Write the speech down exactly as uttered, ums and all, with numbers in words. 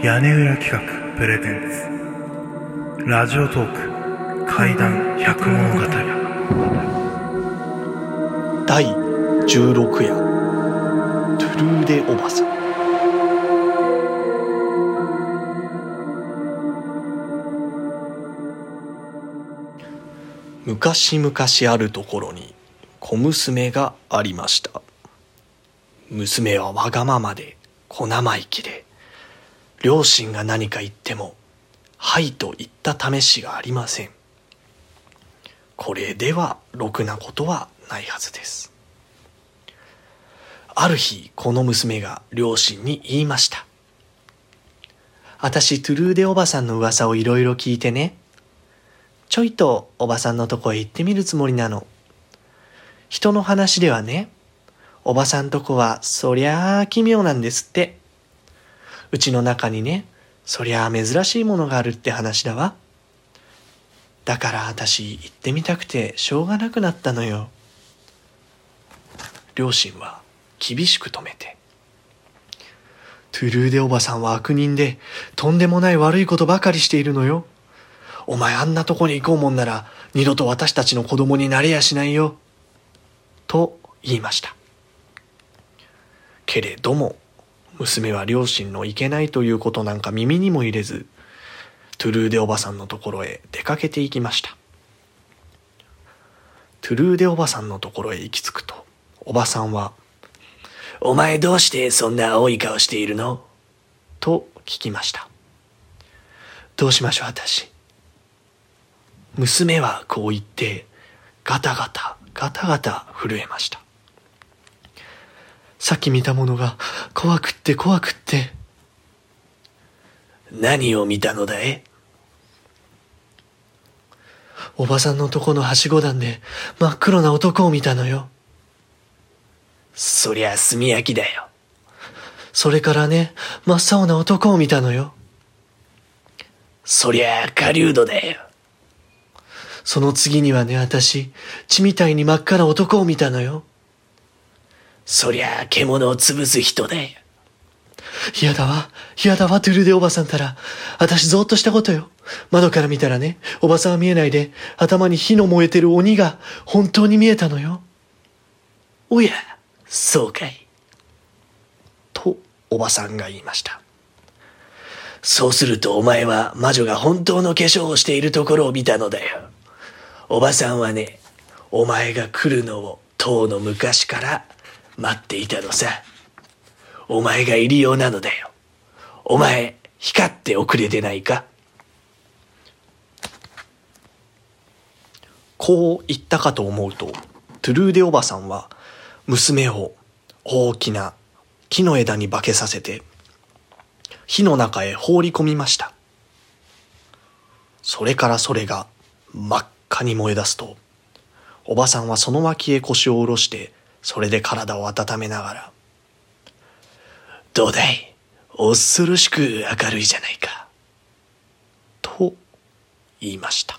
屋根裏企画プレゼンツラジオトーク怪談百物語だいじゅうろくやトゥルーデおばさん。昔々あるところに小娘がありました。娘はわがままで小生意気で、両親が何か言ってもはいと言った試しがありません。これではろくなことはないはずです。ある日、この娘が両親に言いました。私トゥルーデおばさんの噂をいろいろ聞いてね、ちょいとおばさんのとこへ行ってみるつもりなの。人の話ではね、おばさんとこはそりゃあ奇妙なんですって。うちの中にね、そりゃあ珍しいものがあるって話だわ。だからあたし行ってみたくてしょうがなくなったのよ。両親は厳しく止めて、トゥルーデおばさんは悪人で、とんでもない悪いことばかりしているのよ。お前あんなとこに行こうもんなら二度と私たちの子供になれやしないよ、と言いました。けれども娘は両親のいけないということなんか耳にも入れず、トゥルーデおばさんのところへ出かけていきました。トゥルーデおばさんのところへ行き着くと、おばさんは「お前どうしてそんな青い顔しているの?」と聞きました。どうしましょう私。娘はこう言ってガタガタガタガタ震えました。さっき見たものが怖くって怖くって。何を見たのだい？おばさんのとこのはしご段で真っ黒な男を見たのよ。そりゃ炭焼きだよ。それからね、真っ青な男を見たのよ。そりゃ狩人だよ。その次にはね、私、血みたいに真っ赤な男を見たのよ。そりゃあ獣を潰す人だよ。嫌だわ、嫌だわ、トゥルーデおばさんたら。私ゾーッとしたことよ。窓から見たらね、おばさんは見えないで、頭に火の燃えてる鬼が本当に見えたのよ。おや、そうかい。と、おばさんが言いました。そうするとお前は魔女が本当の化粧をしているところを見たのだよ。おばさんはね、お前が来るのをとうの昔から待っていたのさ。お前が入り用なのだよ。お前、光っておくれてないか。こう言ったかと思うと、トゥルーデおばさんは娘を大きな木の枝に化けさせて火の中へ放り込みました。それからそれが真っ火に燃え出すと、おばさんはその脇へ腰を下ろして、それで体を温めながら、どうだい、恐ろしく明るいじゃないか、と言いました。